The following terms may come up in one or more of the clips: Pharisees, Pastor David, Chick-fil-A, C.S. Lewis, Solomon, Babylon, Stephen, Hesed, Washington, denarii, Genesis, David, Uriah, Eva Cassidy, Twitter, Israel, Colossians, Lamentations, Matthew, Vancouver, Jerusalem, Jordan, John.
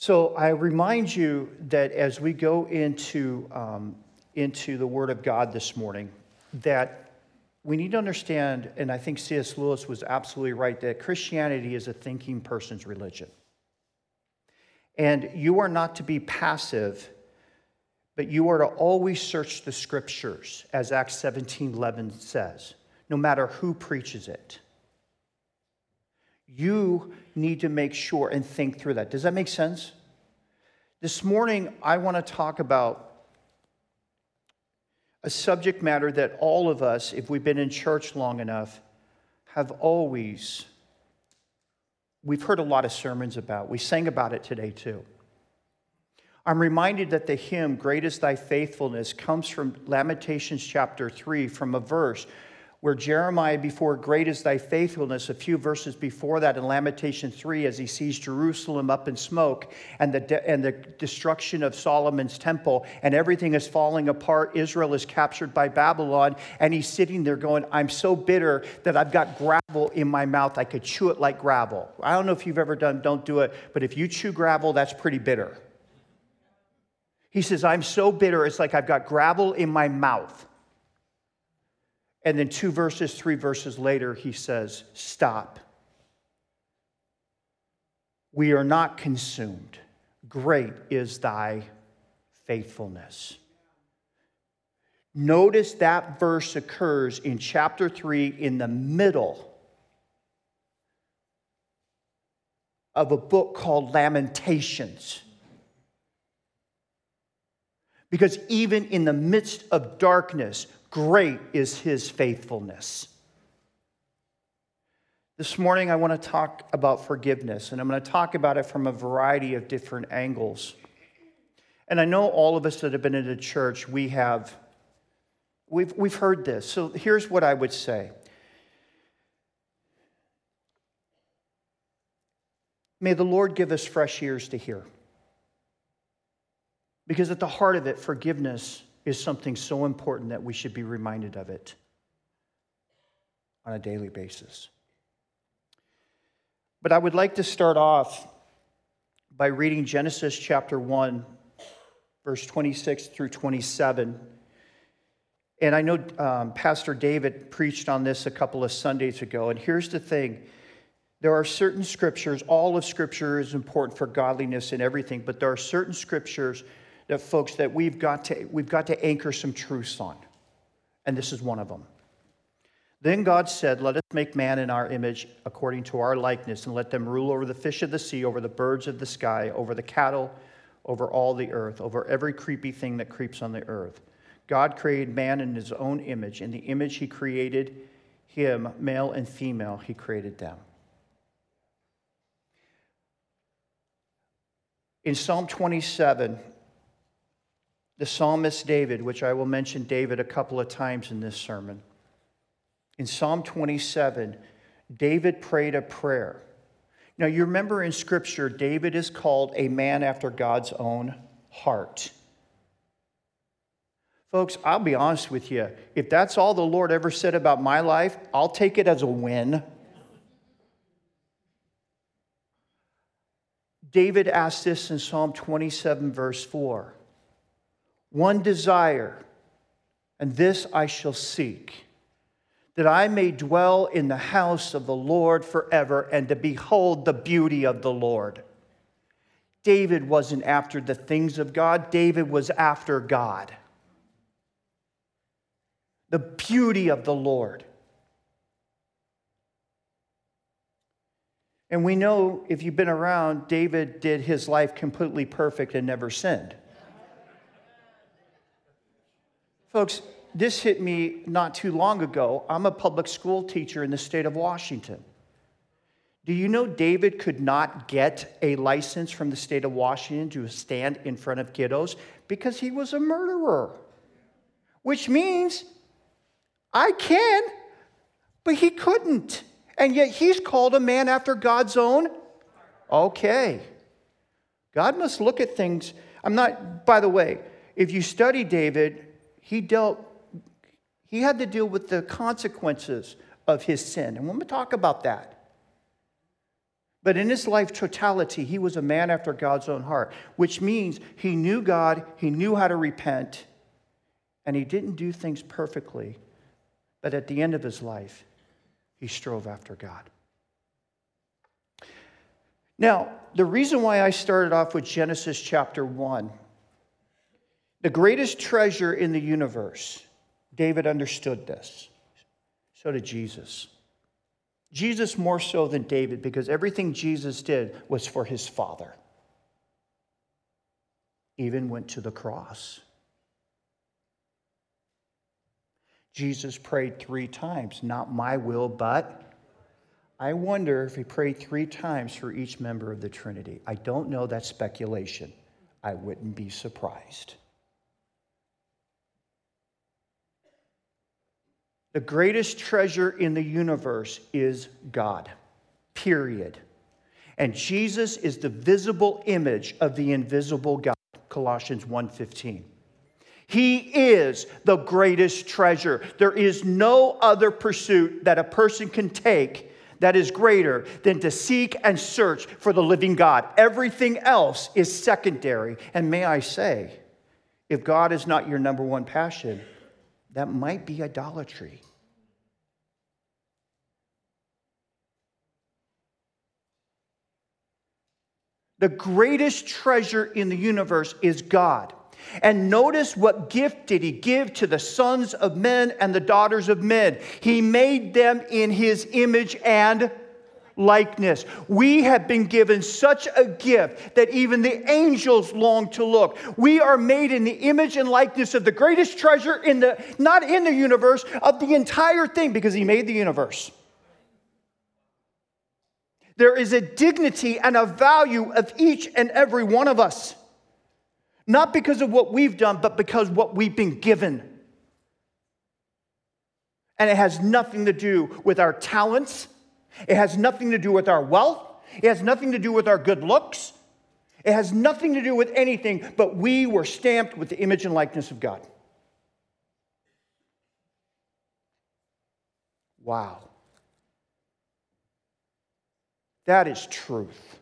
So I remind you that as we go into the Word of God this morning, that we need to understand, and I think C.S. Lewis was absolutely right, that Christianity is a thinking person's religion. And you are not to be passive, but you are to always search the Scriptures, as Acts 17:11 says, no matter who preaches it. You need to make sure and think through that. Does that make sense? This morning, I want to talk about a subject matter that all of us, if we've been in church long enough, we've heard a lot of sermons about. We sang about it today, too. I'm reminded that the hymn, Great is Thy Faithfulness, comes from Lamentations chapter 3, from a verse where Jeremiah, before Great is Thy Faithfulness, a few verses before that in Lamentation 3, as he sees Jerusalem up in smoke and the destruction of Solomon's temple, and everything is falling apart, Israel is captured by Babylon, and he's sitting there going, I'm so bitter that I've got gravel in my mouth. I could chew it like gravel. I don't know if you've ever done, don't do it, but if you chew gravel, that's pretty bitter. He says, I'm so bitter, it's like I've got gravel in my mouth. And then three verses later, he says, stop. We are not consumed. Great is thy faithfulness. Notice that verse occurs in chapter 3 in the middle of a book called Lamentations. Because even in the midst of darkness, great is his faithfulness. This morning, I want to talk about forgiveness, and I'm going to talk about it from a variety of different angles. And I know all of us that have been in the church, we've heard this. So here's what I would say. May the Lord give us fresh ears to hear. Because at the heart of it, forgiveness is something so important that we should be reminded of it on a daily basis. But I would like to start off by reading Genesis chapter 1, verse 26 through 27. And I know Pastor David preached on this a couple of Sundays ago. And here's the thing. There are certain scriptures, all of Scripture is important for godliness and everything, but there are certain scriptures that folks that we've got to anchor some truths on. And this is one of them. Then God said, let us make man in our image according to our likeness, and let them rule over the fish of the sea, over the birds of the sky, over the cattle, over all the earth, over every creepy thing that creeps on the earth. God created man in his own image. In the image he created him, male and female, he created them. In Psalm 27, the psalmist David, which I will mention David a couple of times in this sermon. In Psalm 27, David prayed a prayer. Now, you remember in Scripture, David is called a man after God's own heart. Folks, I'll be honest with you. If that's all the Lord ever said about my life, I'll take it as a win. David asked this in Psalm 27, verse 4. One desire, and this I shall seek, that I may dwell in the house of the Lord forever and to behold the beauty of the Lord. David wasn't after the things of God. David was after God. The beauty of the Lord. And we know, if you've been around, David did his life completely perfect and never sinned. Folks, this hit me not too long ago. I'm a public school teacher in the state of Washington. Do you know David could not get a license from the state of Washington to stand in front of kiddos because he was a murderer? Which means I can, but he couldn't. And yet he's called a man after God's own. Okay. God must look at things. By the way, if you study David, he had to deal with the consequences of his sin. And we're going to talk about that. But in his life totality, he was a man after God's own heart, which means he knew God, he knew how to repent, and he didn't do things perfectly. But at the end of his life, he strove after God. Now, the reason why I started off with Genesis chapter 1, the greatest treasure in the universe, David understood this. So did Jesus. Jesus more so than David, because everything Jesus did was for his Father. Even went to the cross. Jesus prayed 3 times, not my will, but I wonder if he prayed 3 times for each member of the Trinity. I don't know, that's speculation. I wouldn't be surprised. The greatest treasure in the universe is God, period. And Jesus is the visible image of the invisible God, Colossians 1:15. He is the greatest treasure. There is no other pursuit that a person can take that is greater than to seek and search for the living God. Everything else is secondary. And may I say, if God is not your number one passion, that might be idolatry. The greatest treasure in the universe is God. And notice what gift did he give to the sons of men and the daughters of men. He made them in his image and likeness. We have been given such a gift that even the angels long to look. We are made in the image and likeness of the greatest treasure in the, not in the universe, of the entire thing, because he made the universe. There is a dignity and a value of each and every one of us. Not because of what we've done, but because what we've been given. And it has nothing to do with our talents. It has nothing to do with our wealth. It has nothing to do with our good looks. It has nothing to do with anything, but we were stamped with the image and likeness of God. Wow. That is truth.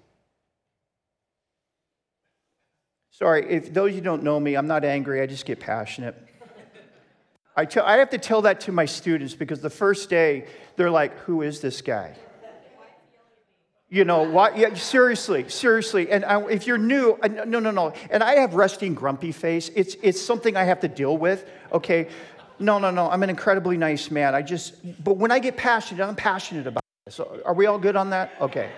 Sorry, if those of you don't know me, I'm not angry, I just get passionate. I have to tell that to my students because the first day, they're like, who is this guy? You know, why? Yeah, seriously. And if you're new, no. And I have resting grumpy face. It's something I have to deal with, okay? No, I'm an incredibly nice man. But when I get passionate, I'm passionate about it. So are we all good on that? Okay.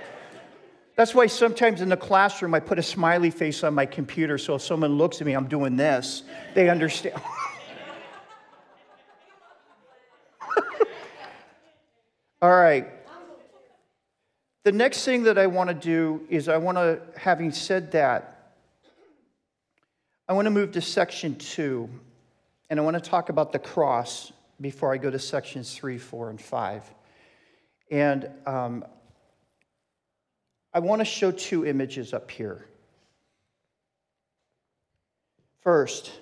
That's why sometimes in the classroom, I put a smiley face on my computer so if someone looks at me, I'm doing this. They understand. All right. The next thing that I want to do is having said that, I want to move to section 2. And I want to talk about the cross before I go to sections 3, 4, and 5. And I want to show 2 images up here. First,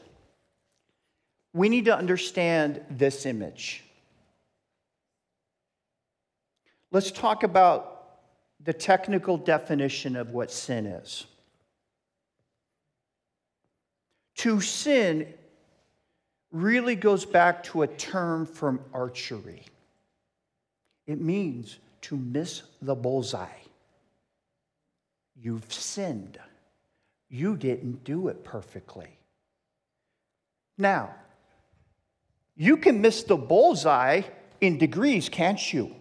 we need to understand this image. Let's talk about the technical definition of what sin is. To sin really goes back to a term from archery. It means to miss the bullseye. You've sinned. You didn't do it perfectly. Now, you can miss the bullseye in degrees, can't you?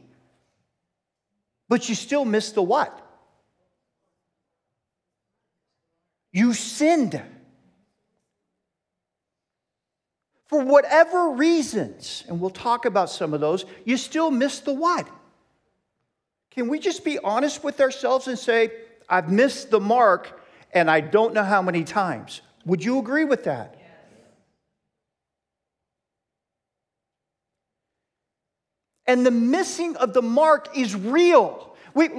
But you still missed the what? You sinned. For whatever reasons, and we'll talk about some of those, you still missed the what? Can we just be honest with ourselves and say, I've missed the mark, and I don't know how many times. Would you agree with that? Yes. And the missing of the mark is real. We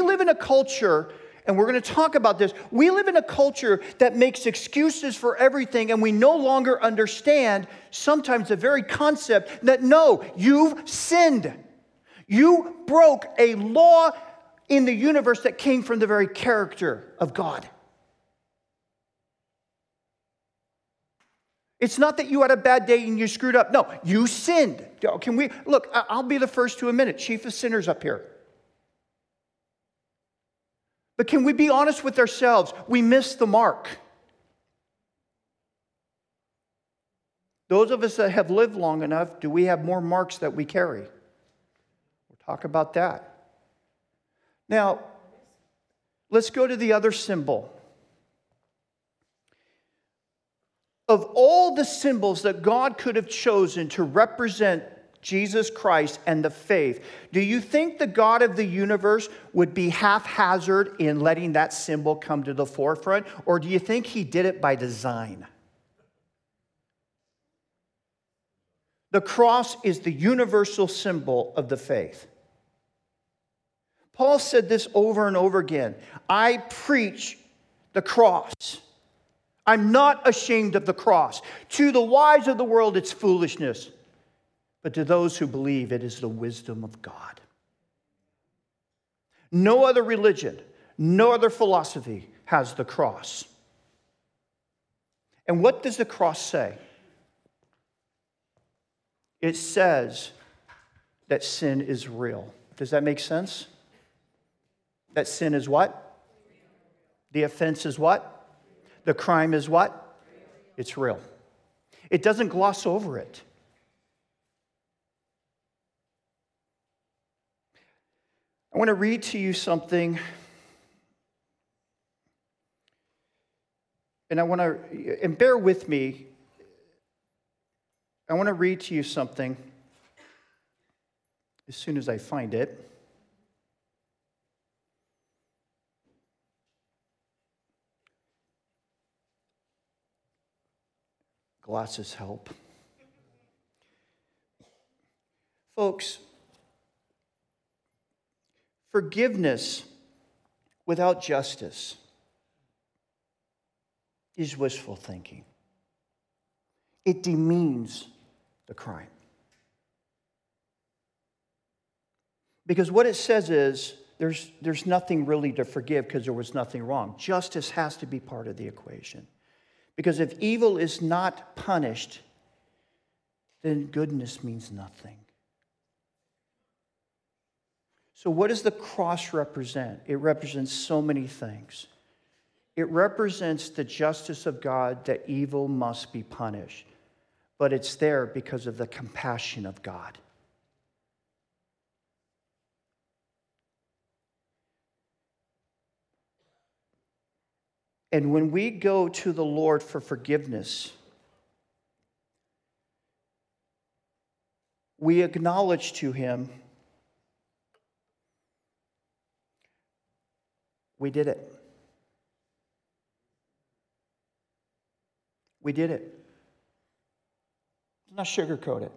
live in a culture, and we're going to talk about this. We live in a culture that makes excuses for everything, and we no longer understand sometimes the very concept that, no, you've sinned. You broke a law in the universe that came from the very character of God. It's not that you had a bad day and you screwed up. No, you sinned. Can we look? I'll be the first to admit it, chief of sinners up here. But can we be honest with ourselves? We missed the mark. Those of us that have lived long enough, do we have more marks that we carry? We'll talk about that. Now, let's go to the other symbol. Of all the symbols that God could have chosen to represent Jesus Christ and the faith, do you think the God of the universe would be haphazard in letting that symbol come to the forefront? Or do you think he did it by design? The cross is the universal symbol of the faith. Paul said this over and over again. I preach the cross. I'm not ashamed of the cross. To the wise of the world, it's foolishness. But to those who believe, it is the wisdom of God. No other religion, no other philosophy has the cross. And what does the cross say? It says that sin is real. Does that make sense? That sin is what? The offense is what? The crime is what? It's real. It doesn't gloss over it. I want to read to you something. And bear with me. I want to read to you something as soon as I find it. Glasses help. Folks, forgiveness without justice is wishful thinking. It demeans the crime. Because what it says is there's nothing really to forgive because there was nothing wrong. Justice has to be part of the equation. Because if evil is not punished, then goodness means nothing. So what does the cross represent? It represents so many things. It represents the justice of God that evil must be punished. But it's there because of the compassion of God. And when we go to the Lord for forgiveness, we acknowledge to him, we did it. We did it. Let's not sugarcoat it.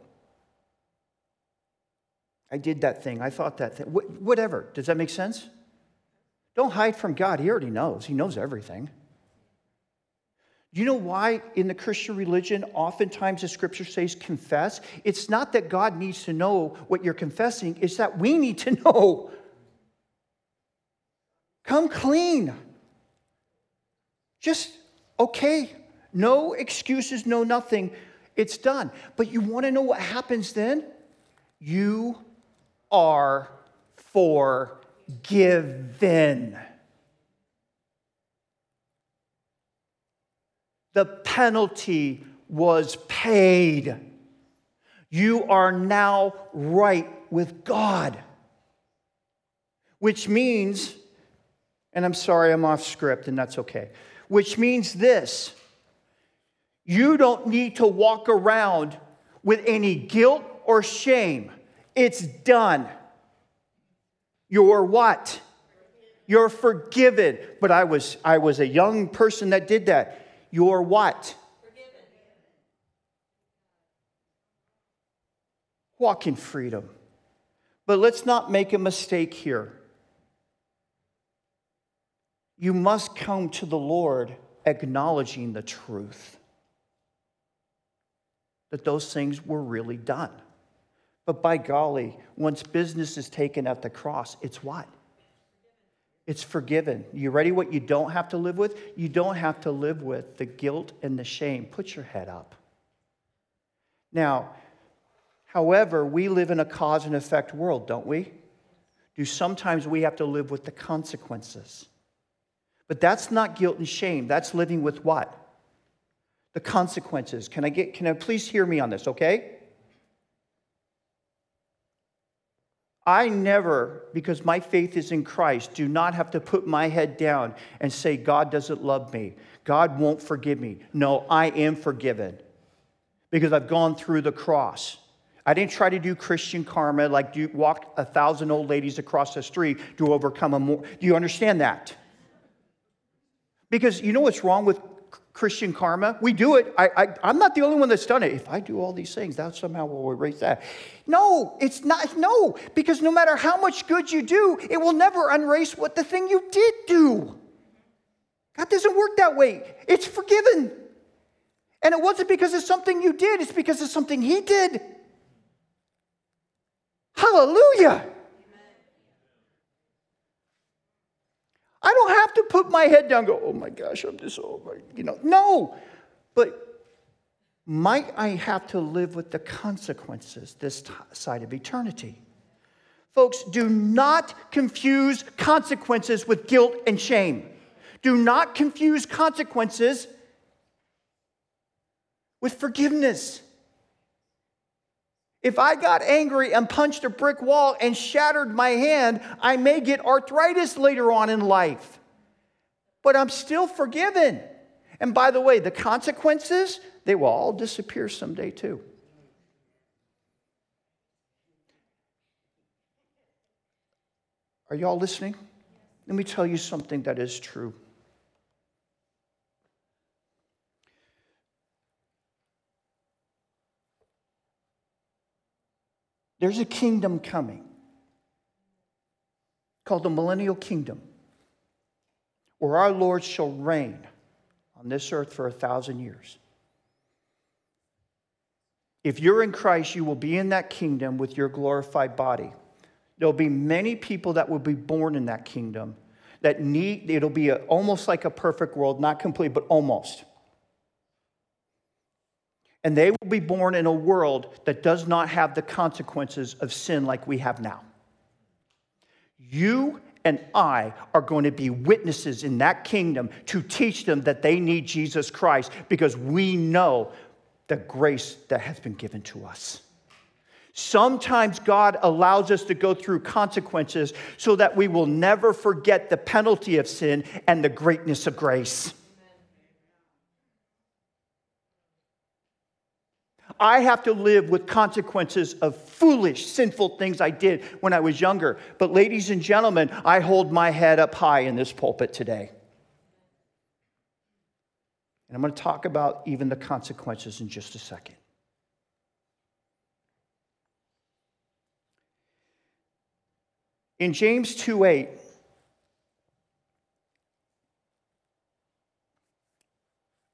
I did that thing. I thought that thing. Whatever. Does that make sense? Don't hide from God. He already knows. He knows everything. You know why in the Christian religion, oftentimes the scripture says confess? It's not that God needs to know what you're confessing. It's that we need to know. Come clean. Just, okay. No excuses, no nothing. It's done. But you want to know what happens then? You are forgiven. The penalty was paid. You are now right with God. Which means, and I'm sorry, I'm off script, and that's okay. Which means this. You don't need to walk around with any guilt or shame. It's done. You're what? You're forgiven. But I was a young person that did that. You're what? Forgiven. Walk in freedom. But let's not make a mistake here. You must come to the Lord acknowledging the truth. That those things were really done. But by golly, once business is taken at the cross, it's what? It's forgiven. You ready? What you don't have to live with? You don't have to live with the guilt and the shame. Put your head up. Now, however, we live in a cause and effect world, don't we? Do sometimes we have to live with the consequences. But that's not guilt and shame. That's living with what? The consequences. Can I please hear me on this, okay? I never, because my faith is in Christ, do not have to put my head down and say, God doesn't love me. God won't forgive me. No, I am forgiven because I've gone through the cross. I didn't try to do Christian karma like walk 1,000 old ladies across the street to overcome a more. Do you understand that? Because you know what's wrong with Christian karma? We do it. I'm not the only one that's done it. If I do all these things, that somehow will erase that. No, it's not. No, because no matter how much good you do, it will never erase what the thing you did do. God doesn't work that way. It's forgiven. And it wasn't because of something you did. It's because of something he did. Hallelujah. I don't have to put my head down and go, oh my gosh, I'm just over, No, but might I have to live with the consequences this side of eternity? Folks, do not confuse consequences with guilt and shame. Do not confuse consequences with forgiveness. If I got angry and punched a brick wall and shattered my hand, I may get arthritis later on in life. But I'm still forgiven. And by the way, the consequences, they will all disappear someday too. Are y'all listening? Let me tell you something that is true. There's a kingdom coming called the millennial kingdom, where our Lord shall reign on this earth for 1,000 years. If you're in Christ, you will be in that kingdom with your glorified body. There'll be many people that will be born in that kingdom that need, it'll be almost like a perfect world, not complete, but almost. And they will be born in a world that does not have the consequences of sin like we have now. You and I are going to be witnesses in that kingdom to teach them that they need Jesus Christ because we know the grace that has been given to us. Sometimes God allows us to go through consequences so that we will never forget the penalty of sin and the greatness of grace. I have to live with consequences of foolish, sinful things I did when I was younger. But ladies and gentlemen, I hold my head up high in this pulpit today. And I'm going to talk about even the consequences in just a second. In James 2:8,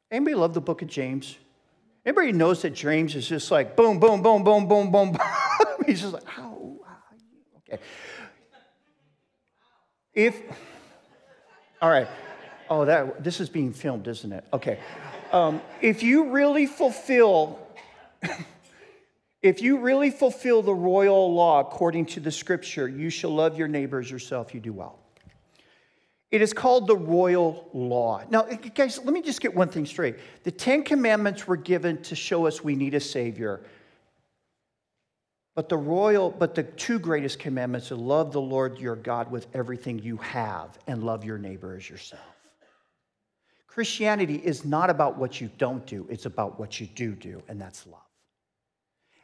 anybody love the book of James? Anybody knows that James is just like, boom, boom, boom, boom, boom, boom, boom. He's just like, oh, okay. All right. Oh, this is being filmed, isn't it? Okay. If you really fulfill, the royal law according to the scripture, you shall love your neighbor as yourself, you do well. It is called the royal law. Now, guys, let me just get one thing straight. The Ten Commandments were given to show us we need a Savior. But the two greatest commandments are love the Lord your God with everything you have and love your neighbor as yourself. Christianity is not about what you don't do. It's about what you do, and that's love.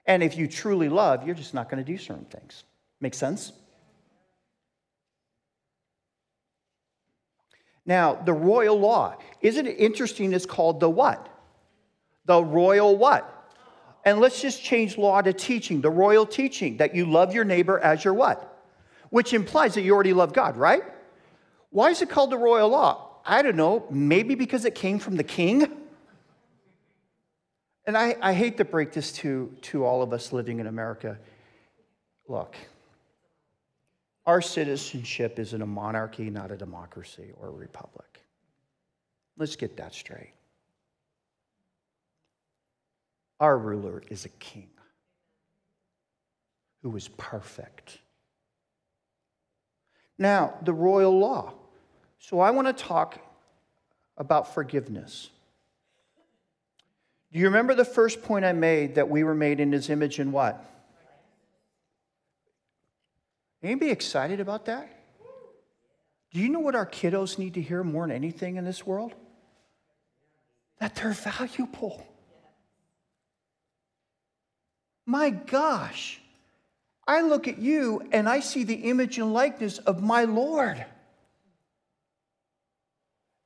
And if you truly love, you're just not going to do certain things. Make sense? Now, the royal law, isn't it interesting it's called the what? The royal what? And let's just change law to teaching, the royal teaching, that you love your neighbor as your what? Which implies that you already love God, right? Why is it called the royal law? I don't know, maybe because it came from the king? And I hate to break this to all of us living in America. Look, Our citizenship is in a monarchy, not a democracy or a republic. Let's get that straight. Our ruler is a king who is perfect. Now, the royal law. So I want to talk about forgiveness. Do you remember the first point I made that we were made in his image and what? Anybody excited about that? Do you know what our kiddos need to hear more than anything in this world? That they're valuable. My gosh, I look at you and I see the image and likeness of my Lord.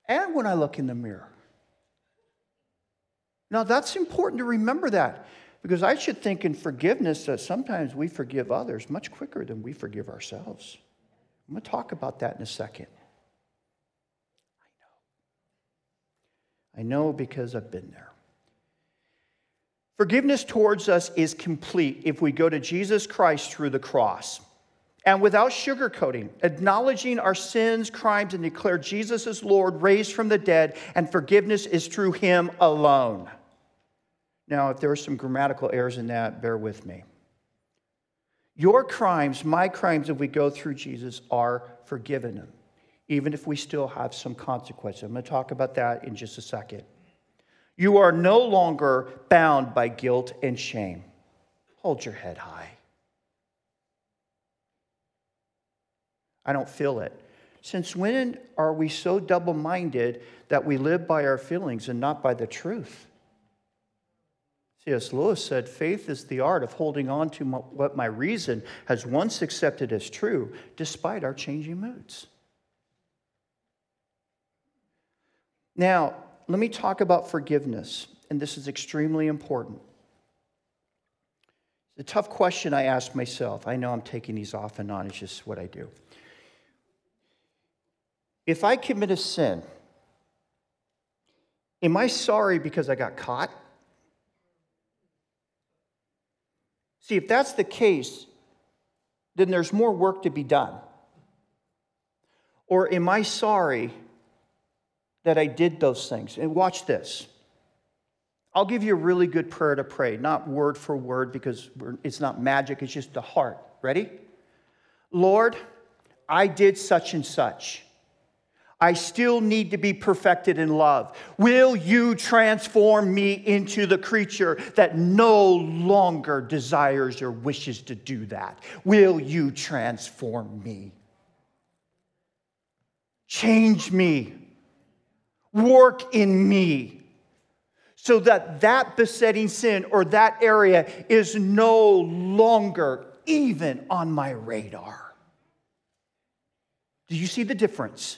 And when I look in the mirror. Now that's important to remember that, because I should think in forgiveness that sometimes we forgive others much quicker than we forgive ourselves. I'm going to talk about that in a second. I know because I've been there. Forgiveness towards us is complete if we go to Jesus Christ through the cross. And without sugarcoating, acknowledging our sins, crimes, and declare Jesus as Lord, raised from the dead, and forgiveness is through him alone. Now, if there are some grammatical errors in that, bear with me. Your crimes, my crimes, if we go through Jesus, are forgiven, even if we still have some consequences. I'm going to talk about that in just a second. You are no longer bound by guilt and shame. Hold your head high. I don't feel it. Since when are we so double-minded that we live by our feelings and not by the truth? C.S. Lewis said, faith is the art of holding on to what my reason has once accepted as true, despite our changing moods. Now, let me talk about forgiveness, and this is extremely important. It's a tough question I ask myself. I know I'm taking these off and on. It's just what I do. If I commit a sin, am I sorry because I got caught? See, if that's the case, then there's more work to be done. Or am I sorry that I did those things? And watch this. I'll give you a really good prayer to pray, not word for word, because it's not magic, it's just the heart. Ready? Lord, I did such and such. I still need to be perfected in love. Will you transform me into the creature that no longer desires or wishes to do that? Will you transform me? Change me. Work in me so that that besetting sin or that area is no longer even on my radar. Do you see the difference?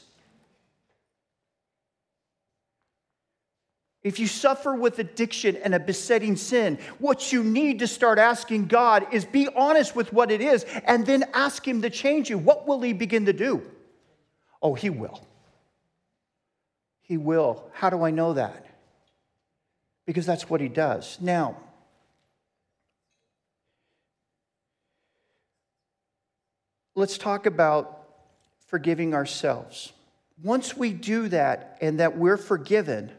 If you suffer with addiction and a besetting sin, what you need to start asking God is be honest with what it is and then ask him to change you. What will he begin to do? Oh, he will. He will. How do I know that? Because that's what he does. Now, let's talk about forgiving ourselves. Once we do that and that we're forgiven,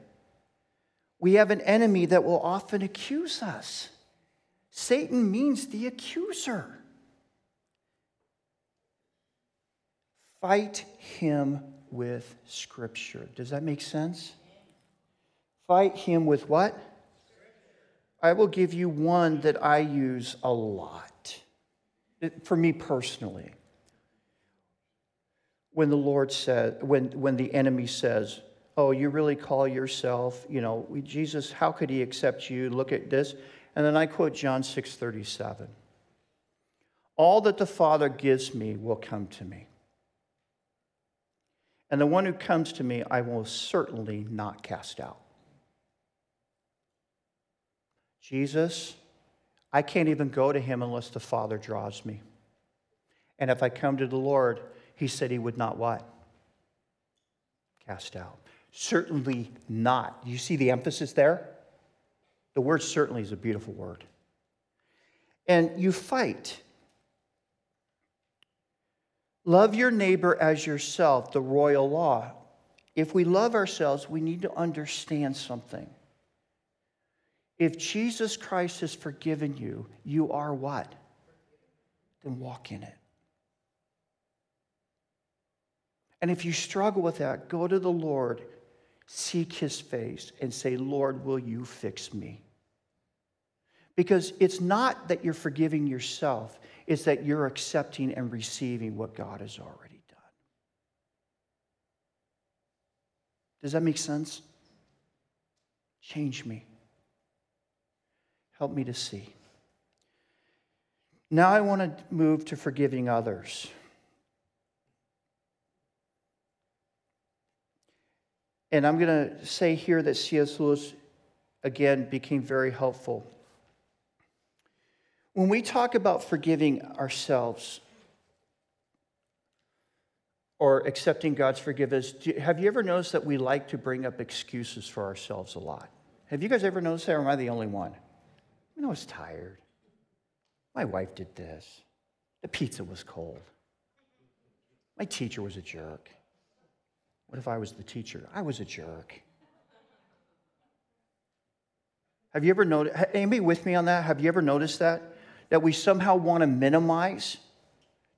we have an enemy that will often accuse us. Satan means the accuser. Fight him with Scripture. Does that make sense? Fight him with what? I will give you one that I use a lot. For me personally. When the Lord said, when the enemy says, oh, you really call yourself, Jesus, how could he accept you? Look at this. And then I quote John 6:37. All that the Father gives me will come to me. And the one who comes to me, I will certainly not cast out. Jesus, I can't even go to him unless the Father draws me. And if I come to the Lord, he said he would not what? Cast out. Certainly not. You see the emphasis there? The word certainly is a beautiful word. And you fight. Love your neighbor as yourself, the royal law. If we love ourselves, we need to understand something. If Jesus Christ has forgiven you, you are what? Then walk in it. And if you struggle with that, go to the Lord, seek his face, and say, Lord, will you fix me? Because it's not that you're forgiving yourself, it's that you're accepting and receiving what God has already done. Does that make sense? Change me. Help me to see. Now I want to move to forgiving others. And I'm going to say here that C.S. Lewis, again, became very helpful. When we talk about forgiving ourselves or accepting God's forgiveness, have you ever noticed that we like to bring up excuses for ourselves a lot? Have you guys ever noticed that, or am I the only one? I was tired. My wife did this. The pizza was cold. My teacher was a jerk. What if I was the teacher? I was a jerk. Have you ever noticed? Anybody with me on that? Have you ever noticed that? That we somehow want to minimize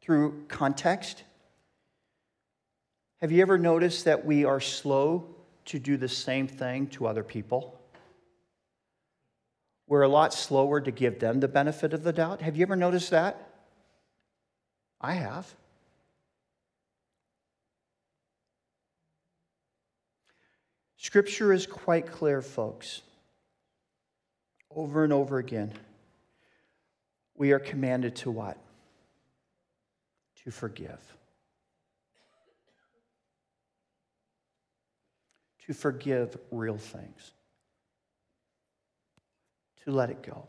through context? Have you ever noticed that we are slow to do the same thing to other people? We're a lot slower to give them the benefit of the doubt. Have you ever noticed that? I have. Scripture is quite clear, folks. Over and over again, we are commanded to what? To forgive. To forgive real things. To let it go.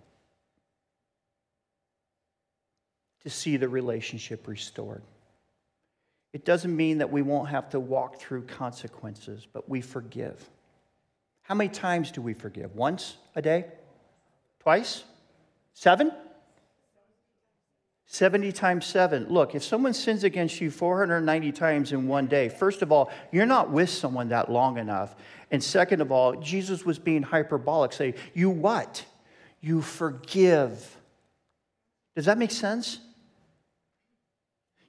To see the relationship restored. It doesn't mean that we won't have to walk through consequences, but we forgive. How many times do we forgive? Once a day? Twice? 7? 70 times 7. Look, if someone sins against you 490 times in one day, first of all, you're not with someone that long enough. And second of all, Jesus was being hyperbolic. Say, you what? You forgive. Does that make sense?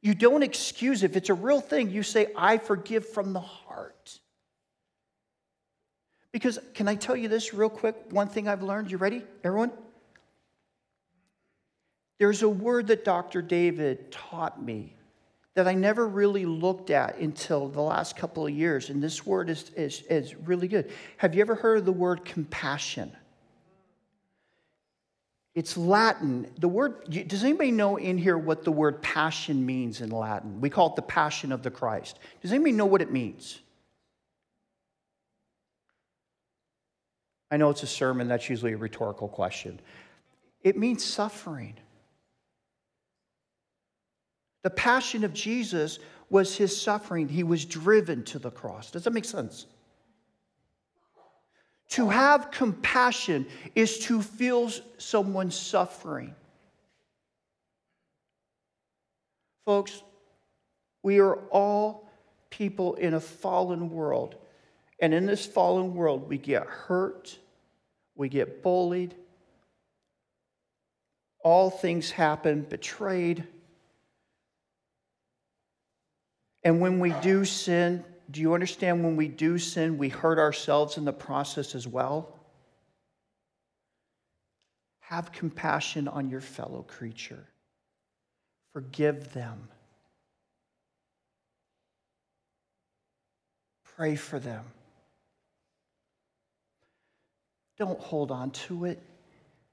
You don't excuse. If it's a real thing, you say, I forgive from the heart. Because, can I tell you this real quick? One thing I've learned. You ready, everyone? There's a word that Dr. David taught me that I never really looked at until the last couple of years, and this word is really good. Have you ever heard of the word compassion? It's Latin. The word, does anybody know in here what the word passion means in Latin? We call it the passion of the Christ. Does anybody know what it means? I know it's a sermon. That's usually a rhetorical question. It means suffering. The passion of Jesus was his suffering. He was driven to the cross. Does that make sense? To have compassion is to feel someone's suffering. Folks, we are all people in a fallen world. And in this fallen world, we get hurt, we get bullied, all things happen, betrayed. And when we do sin, do you understand when we do sin, we hurt ourselves in the process as well? Have compassion on your fellow creature. Forgive them. Pray for them. Don't hold on to it.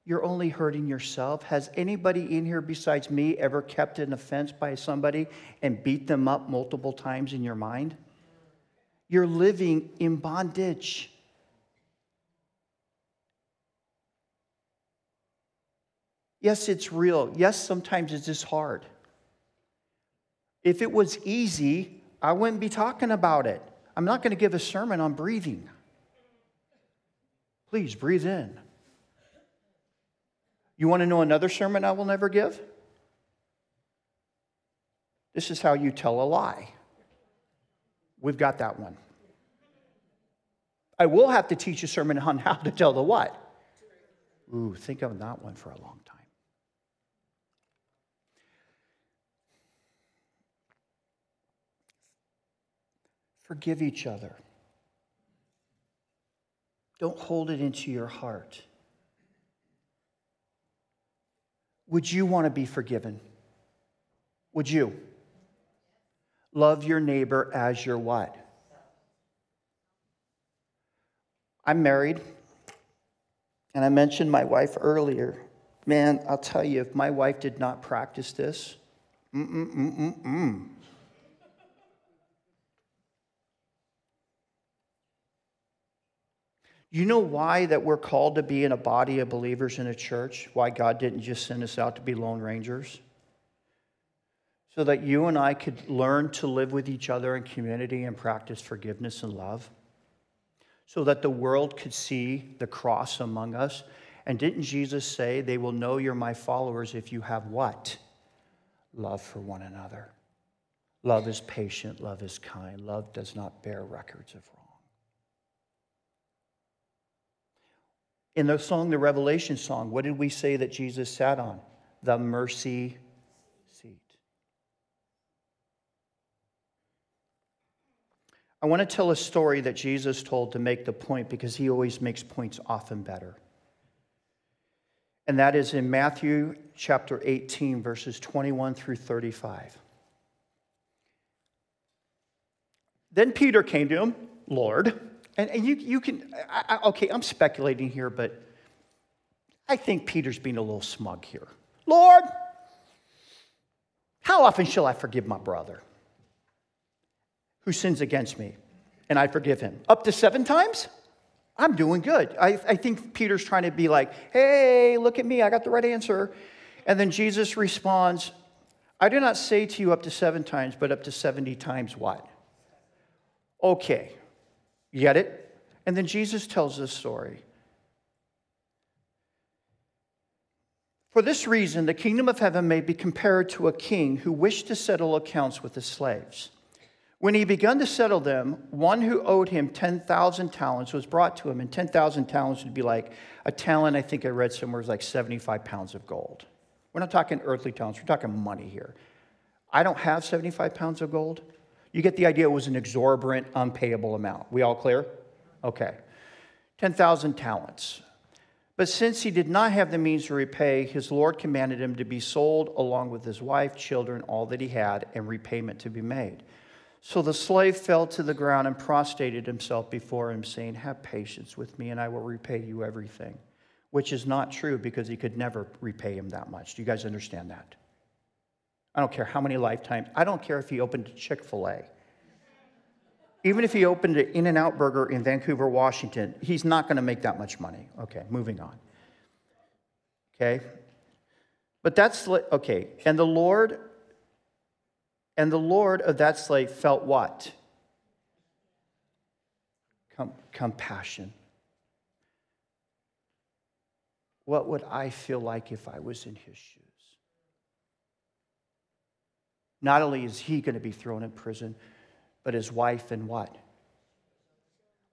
You're only hurting yourself. Has anybody in here besides me ever kept an offense by somebody and beat them up multiple times in your mind? You're living in bondage. Yes, it's real. Yes, sometimes it's just hard. If it was easy, I wouldn't be talking about it. I'm not going to give a sermon on breathing. Please breathe in. You want to know another sermon I will never give? This is how you tell a lie. We've got that one. I will have to teach a sermon on how to tell the what? Ooh, think of that one for a long time. Forgive each other. Don't hold it into your heart. Would you want to be forgiven? Would you? Love your neighbor as your what? I'm married, and I mentioned my wife earlier. Man, I'll tell you, if my wife did not practice this, You know why that we're called to be in a body of believers in a church? Why God didn't just send us out to be lone rangers? So that you and I could learn to live with each other in community and practice forgiveness and love. So that the world could see the cross among us. And didn't Jesus say, they will know you're my followers if you have what? Love for one another. Love is patient. Love is kind. Love does not bear records of wrong. In the song, the Revelation song, what did we say that Jesus sat on? The mercy seat. I want to tell a story that Jesus told to make the point, because he always makes points often better. And that is in Matthew chapter 18, verses 21 through 35. Then Peter came to him, Lord. And you can, okay, I'm speculating here, but I think Peter's being a little smug here. Lord, how often shall I forgive my brother who sins against me and I forgive him? Up to 7 times? I'm doing good. I think Peter's trying to be like, hey, look at me, I got the right answer. And then Jesus responds, I do not say to you up to 7 times, but up to 70 times what? Okay. Get it? And then Jesus tells this story. For this reason, the kingdom of heaven may be compared to a king who wished to settle accounts with his slaves. When he began to settle them, one who owed him 10,000 talents was brought to him. And 10,000 talents would be like a talent, I think I read somewhere, was like 75 pounds of gold. We're not talking earthly talents. We're talking money here. I don't have 75 pounds of gold. You get the idea, it was an exorbitant, unpayable amount. We all clear? Okay. 10,000 talents. But since he did not have the means to repay, his Lord commanded him to be sold along with his wife, children, all that he had, and repayment to be made. So the slave fell to the ground and prostrated himself before him, saying, have patience with me, and I will repay you everything. Which is not true, because he could never repay him that much. Do you guys understand that? I don't care how many lifetimes. I don't care if he opened a Chick-fil-A. Even if he opened an In-N-Out burger in Vancouver, Washington, he's not going to make that much money. Okay, moving on. Okay? But that's, okay. And the Lord of that slave felt what? Compassion. What would I feel like if I was in his shoes? Not only is he going to be thrown in prison, but his wife and what?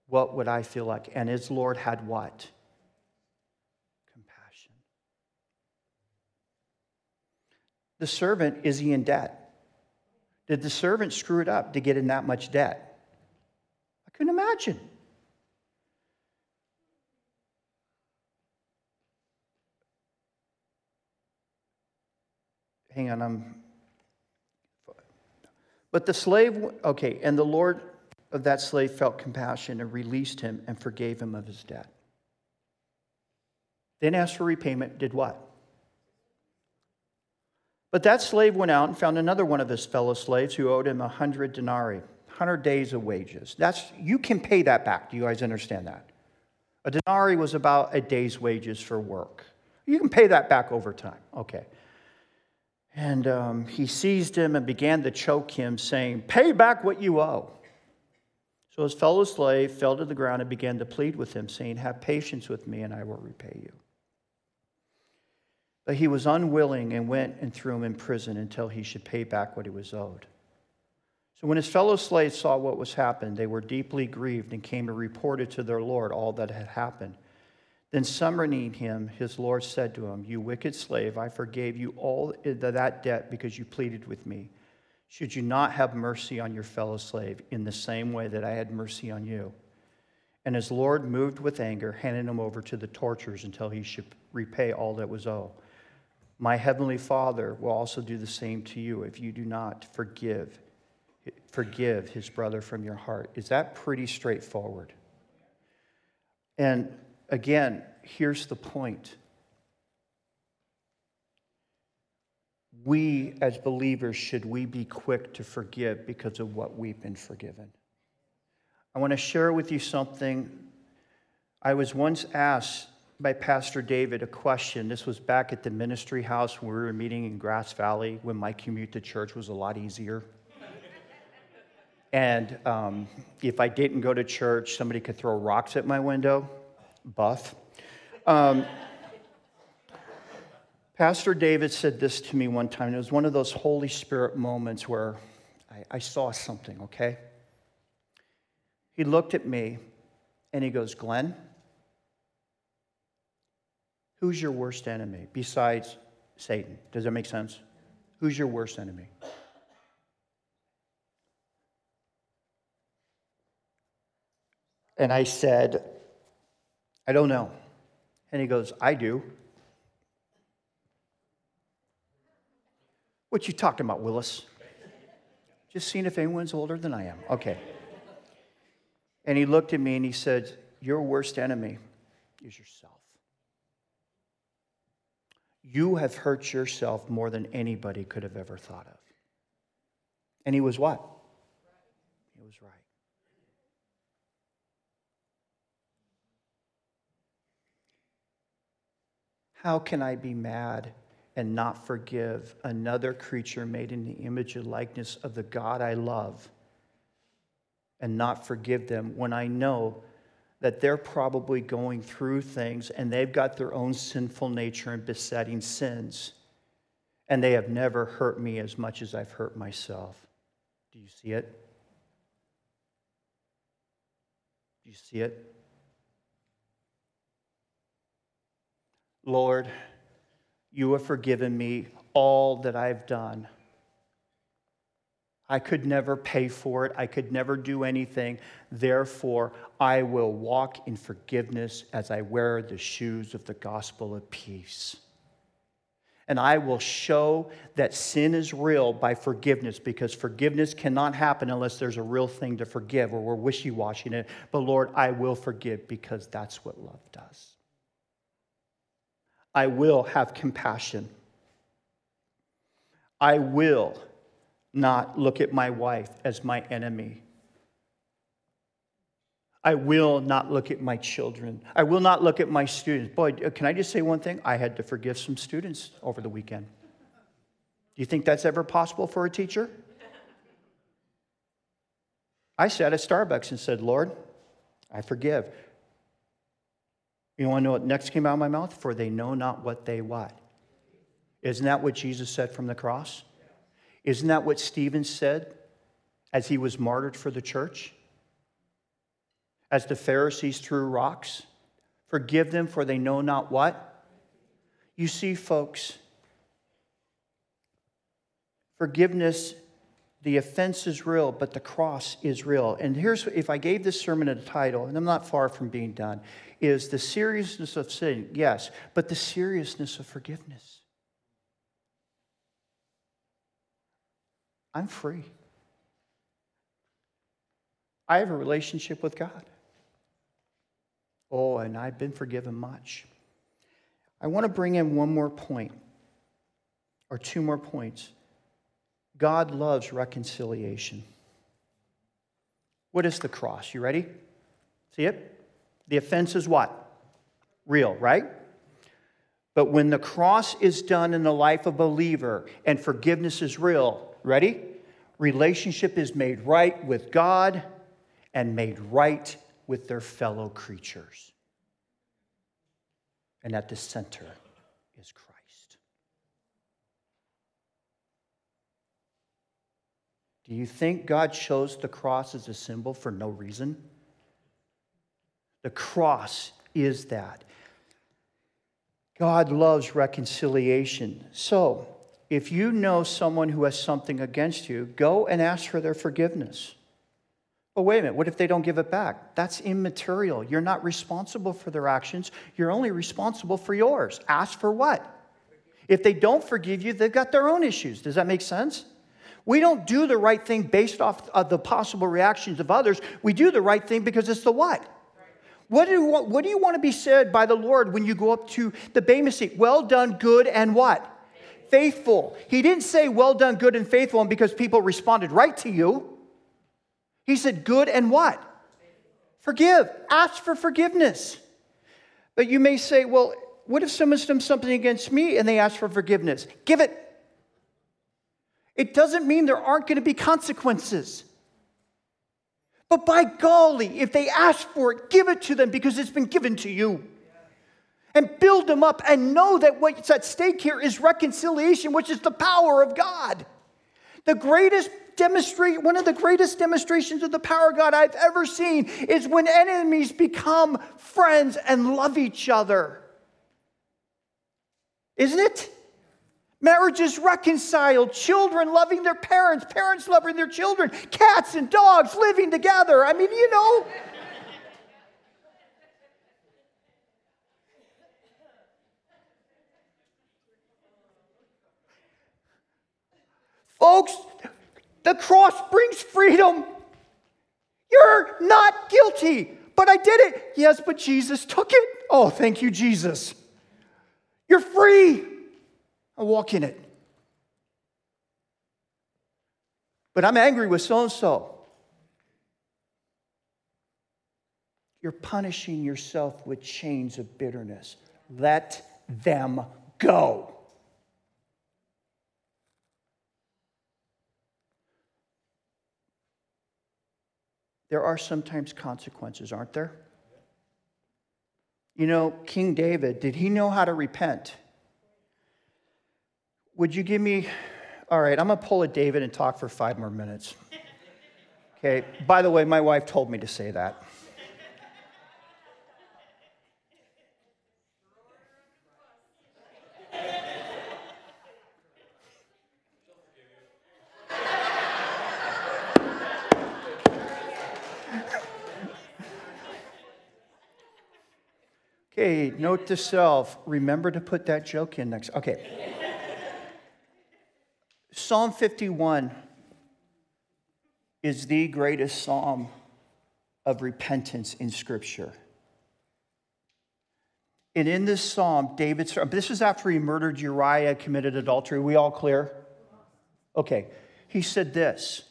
What would I feel like? And his Lord had what? Compassion. The servant, is he in debt? Did the servant screw it up to get in that much debt? I couldn't imagine. Hang on, But the slave, okay, and the Lord of that slave felt compassion and released him and forgave him of his debt. Then asked for repayment, did what? But that slave went out and found another one of his fellow slaves who owed him 100 denarii, 100 days of wages. You can pay that back. Do you guys understand that? A denarii was about a day's wages for work. You can pay that back over time. Okay. And he seized him and began to choke him, saying, pay back what you owe. So his fellow slave fell to the ground and began to plead with him, saying, have patience with me, and I will repay you. But he was unwilling and went and threw him in prison until he should pay back what he was owed. So when his fellow slaves saw what was happened, they were deeply grieved and came and reported to their Lord all that had happened. Then summoning him, his Lord said to him, "You wicked slave, I forgave you all that debt because you pleaded with me. Should you not have mercy on your fellow slave in the same way that I had mercy on you?" And his Lord, moved with anger, handed him over to the torturers until he should repay all that was owed. My heavenly Father will also do the same to you if you do not forgive his brother from your heart. Is that pretty straightforward? And again, here's the point. We, as believers, should we be quick to forgive because of what we've been forgiven? I want to share with you something. I was once asked by Pastor David a question. This was back at the ministry house when we were meeting in Grass Valley, when my commute to church was a lot easier. And if I didn't go to church, somebody could throw rocks at my window. Buff. Pastor David said this to me one time. It was one of those Holy Spirit moments where I saw something, okay? He looked at me and he goes, "Glenn, who's your worst enemy besides Satan?" Does that make sense? Who's your worst enemy? And I said, "I don't know." And he goes, "I do." "What you talking about, Willis?" Just seeing if anyone's older than I am. Okay. And he looked at me and he said, "Your worst enemy is yourself. You have hurt yourself more than anybody could have ever thought of." And he was what? He was right. How can I be mad and not forgive another creature made in the image and likeness of the God I love and not forgive them when I know that they're probably going through things and they've got their own sinful nature and besetting sins, and they have never hurt me as much as I've hurt myself? Do you see it? Do you see it? Lord, you have forgiven me all that I've done. I could never pay for it. I could never do anything. Therefore, I will walk in forgiveness as I wear the shoes of the gospel of peace. And I will show that sin is real by forgiveness, because forgiveness cannot happen unless there's a real thing to forgive, or we're wishy-washy in it. But Lord, I will forgive because that's what love does. I will have compassion. I will not look at my wife as my enemy. I will not look at my children. I will not look at my students. Boy, can I just say one thing? I had to forgive some students over the weekend. Do you think that's ever possible for a teacher? I sat at Starbucks and said, "Lord, I forgive." You want to know what next came out of my mouth? For they know not what they what. Isn't that what Jesus said from the cross? Isn't that what Stephen said as he was martyred for the church? As the Pharisees threw rocks? Forgive them, for they know not what? You see, folks, forgiveness, the offense is real, but the cross is real. And here's, if I gave this sermon a title, and I'm not far from being done, is the seriousness of sin, yes, but the seriousness of forgiveness. I'm free. I have a relationship with God. Oh, and I've been forgiven much. I want to bring in one more point, or two more points. God loves reconciliation. What is the cross? You ready? See it? The offense is what? Real, right? But when the cross is done in the life of a believer and forgiveness is real, ready? Relationship is made right with God and made right with their fellow creatures. And at the center is Christ. Do you think God chose the cross as a symbol for no reason? The cross is that. God loves reconciliation. So, if you know someone who has something against you, go and ask for their forgiveness. Oh, wait a minute, what if they don't give it back? That's immaterial. You're not responsible for their actions. You're only responsible for yours. Ask for what? If they don't forgive you, they've got their own issues. Does that make sense? We don't do the right thing based off of the possible reactions of others. We do the right thing because it's the what? What do you want to be said by the Lord when you go up to the Bema seat? Well done, good, and what? Faithful. He didn't say well done, good, and faithful, and because people responded right to you. He said good and what? Forgive. Ask for forgiveness. But you may say, well, what if someone's done something against me and they ask for forgiveness? Give it. It doesn't mean there aren't going to be consequences. But by golly, if they ask for it, give it to them because it's been given to you. And build them up and know that what's at stake here is reconciliation, which is the power of God. One of the greatest demonstrations of the power of God I've ever seen is when enemies become friends and love each other. Isn't it? Marriages reconciled, children loving their parents, parents loving their children, cats and dogs living together. I mean, you know. Folks, the cross brings freedom. You're not guilty, but I did it. Yes, but Jesus took it. Oh, thank you, Jesus. You're free. I walk in it. But I'm angry with so-and-so. You're punishing yourself with chains of bitterness. Let them go. There are sometimes consequences, aren't there? You know, King David, did he know how to repent? Would you give me, all right, I'm going to pull a David and talk for 5 more minutes. Okay, by the way, my wife told me to say that. Okay, note to self, remember to put that joke in next, okay. Psalm 51 is the greatest psalm of repentance in Scripture. And in this psalm, this is after he murdered Uriah, committed adultery. Are we all clear? Okay. He said this,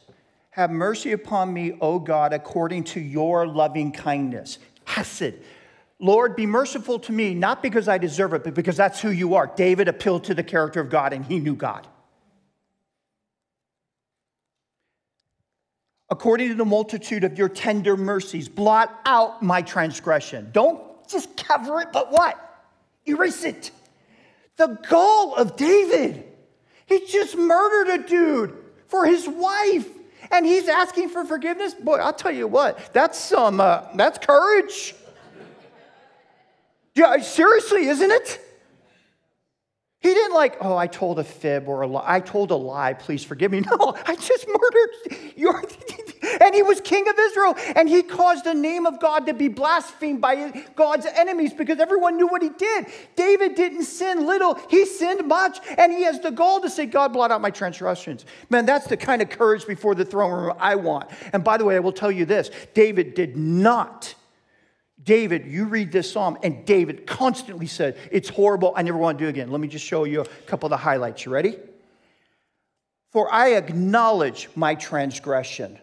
"Have mercy upon me, O God, according to your loving kindness." Hesed. Lord, be merciful to me, not because I deserve it, but because that's who you are. David appealed to the character of God, and he knew God. According to the multitude of your tender mercies, blot out my transgression. Don't just cover it, but what? Erase it. The goal of David. He just murdered a dude for his wife, and he's asking for forgiveness? Boy, I'll tell you what, that's courage. Yeah, seriously, isn't it? He didn't like, oh, I told a fib or a lie. I told a lie, please forgive me. No, I just murdered you. And he was king of Israel. And he caused the name of God to be blasphemed by God's enemies because everyone knew what he did. David didn't sin little. He sinned much. And he has the goal to say, God, blot out my transgressions. Man, that's the kind of courage before the throne room I want. And by the way, I will tell you this. David did not. David, you read this psalm, and David constantly said, it's horrible, I never want to do it again. Let me just show you a couple of the highlights. You ready? For I acknowledge my transgression,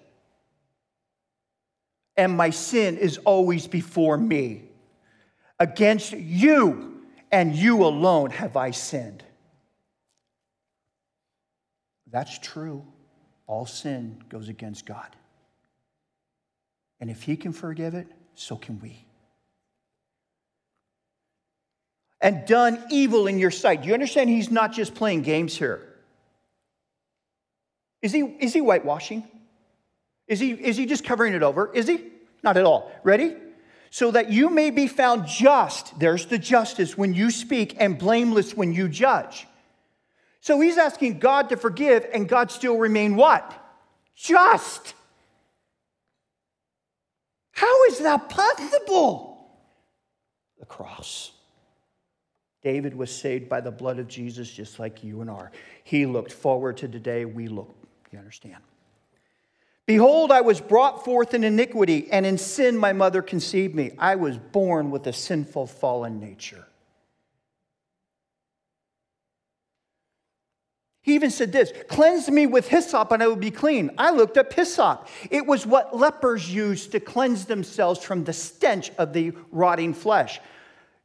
and my sin is always before me. Against you and you alone have I sinned. That's true. All sin goes against God. And if he can forgive it, so can we. And done evil in your sight. Do you understand he's not just playing games here? Is he whitewashing? Is he just covering it over? Is he? Not at all. Ready? So that you may be found just. There's the justice when you speak and blameless when you judge. So he's asking God to forgive and God still remain what? Just. How is that possible? The cross. David was saved by the blood of Jesus just like you and I. He looked forward to the day we look. You understand? Behold, I was brought forth in iniquity, and in sin my mother conceived me. I was born with a sinful, fallen nature. He even said this, cleanse me with hyssop and I will be clean. I looked up hyssop. It was what lepers used to cleanse themselves from the stench of the rotting flesh.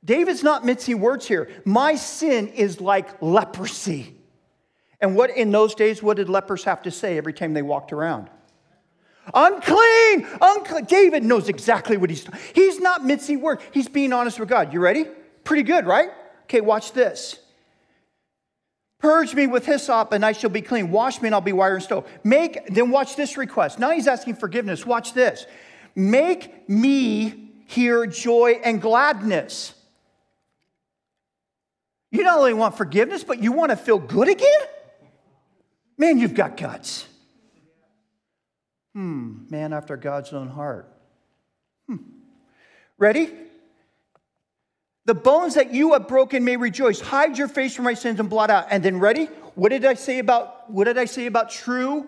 David's not mincing words here. My sin is like leprosy. And what in those days, what did lepers have to say every time they walked around? Unclean! Unclean! David knows exactly what he's not mincing words. He's being honest with God. You ready? Pretty good, right? Okay, watch this. Purge me with hyssop and I shall be clean. Wash me and I'll be whiter than snow. Then watch this request. Now he's asking forgiveness. Watch this. Make me hear joy and gladness. You not only want forgiveness, but you want to feel good again? Man, you've got guts. Man after God's own heart. Ready? The bones that you have broken may rejoice. Hide your face from my sins and blot out. And then ready? What did I say about true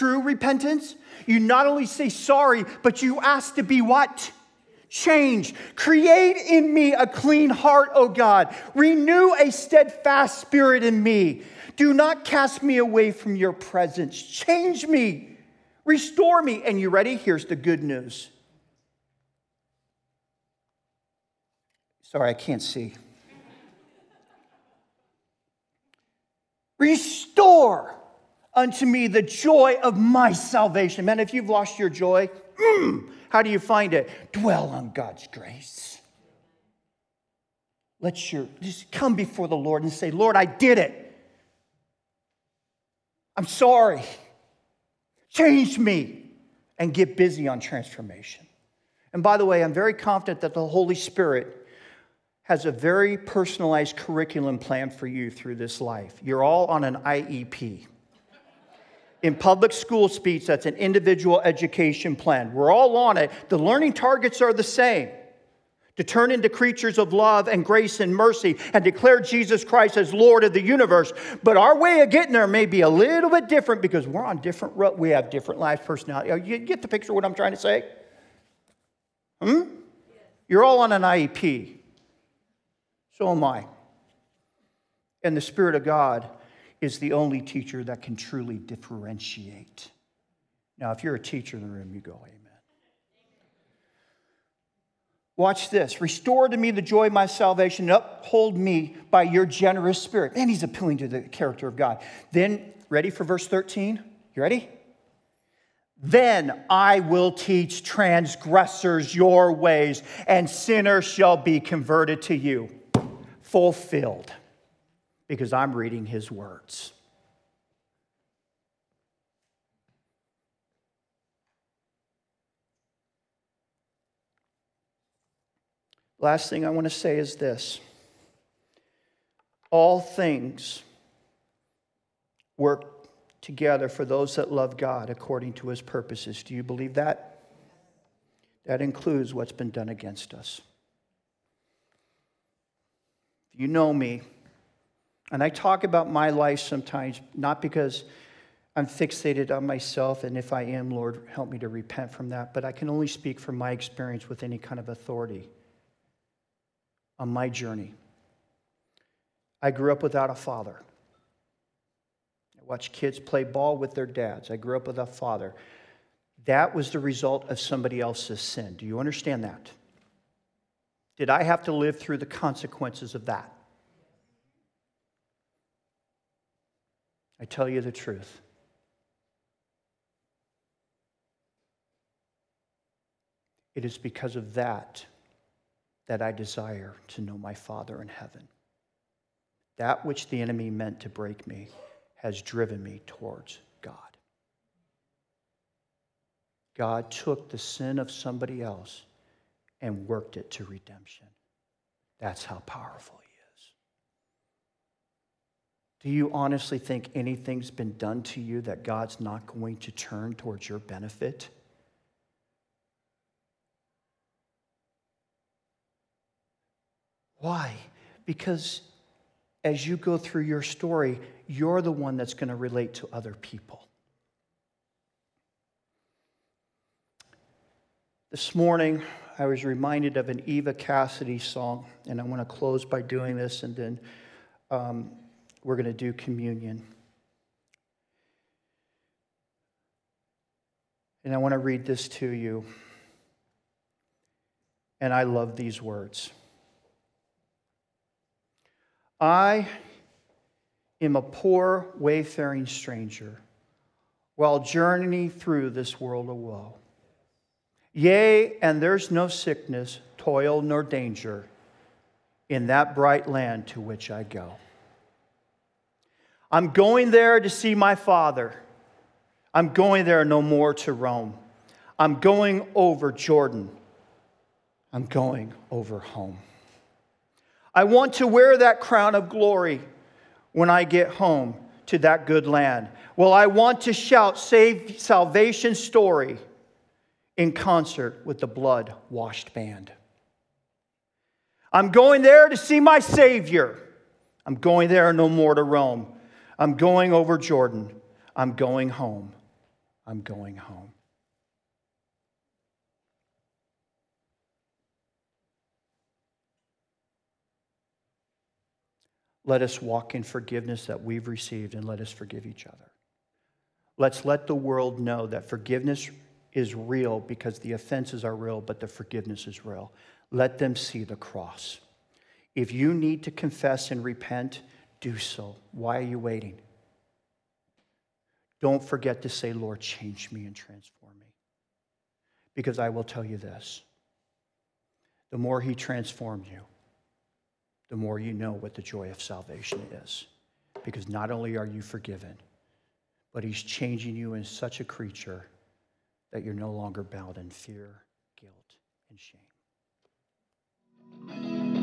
repentance? You not only say sorry, but you ask to be what? Change. Create in me a clean heart, O God. Renew a steadfast spirit in me. Do not cast me away from your presence. Change me. Restore me. And you ready? Here's the good news. Sorry, I can't see. Restore unto me the joy of my salvation. Man, if you've lost your joy, how do you find it? Dwell on God's grace. Just come before the Lord and say, Lord, I did it. I'm sorry. Change me and get busy on transformation. And by the way, I'm very confident that the Holy Spirit has a very personalized curriculum plan for you through this life. You're all on an IEP. In public school speech, that's an individual education plan. We're all on it. The learning targets are the same. To turn into creatures of love and grace and mercy and declare Jesus Christ as Lord of the universe. But our way of getting there may be a little bit different because we're on different roads. We have different lives, personality. You get the picture of what I'm trying to say? You're all on an IEP. So am I. And the Spirit of God is the only teacher that can truly differentiate. Now, if you're a teacher in the room, you go, amen. Watch this. Restore to me the joy of my salvation and uphold me by your generous spirit. Man, he's appealing to the character of God. Then, ready for verse 13? You ready? Then I will teach transgressors your ways, and sinners shall be converted to you. Fulfilled. Because I'm reading his words. Last thing I want to say is this. All things work together for those that love God according to his purposes. Do you believe that? That includes what's been done against us. If you know me, and I talk about my life sometimes, not because I'm fixated on myself, and if I am, Lord, help me to repent from that, but I can only speak from my experience with any kind of authority on my journey. I grew up without a father. I watched kids play ball with their dads. I grew up without a father. That was the result of somebody else's sin. Do you understand that? Did I have to live through the consequences of that? I tell you the truth. It is because of that that I desire to know my Father in heaven. That which the enemy meant to break me has driven me towards God. God took the sin of somebody else and worked it to redemption. That's how powerful he is. Do you honestly think anything's been done to you that God's not going to turn towards your benefit? Why? Because as you go through your story, you're the one that's going to relate to other people. This morning, I was reminded of an Eva Cassidy song, and I want to close by doing this, and then we're going to do communion. And I want to read this to you. And I love these words. I am a poor wayfaring stranger while journeying through this world of woe. Yea, and there's no sickness, toil, nor danger in that bright land to which I go. I'm going there to see my Father. I'm going there no more to roam. I'm going over Jordan. I'm going over home. I want to wear that crown of glory when I get home to that good land. Well, I want to shout save salvation story in concert with the blood-washed band. I'm going there to see my Savior. I'm going there no more to roam. I'm going over Jordan. I'm going home. I'm going home. Let us walk in forgiveness that we've received, and let us forgive each other. Let's let the world know that forgiveness is real because the offenses are real, but the forgiveness is real. Let them see the cross. If you need to confess and repent, do so. Why are you waiting? Don't forget to say, Lord, change me and transform me. Because I will tell you this. The more he transforms you, the more you know what the joy of salvation is. Because not only are you forgiven, but he's changing you in such a creature that you're no longer bound in fear, guilt, and shame.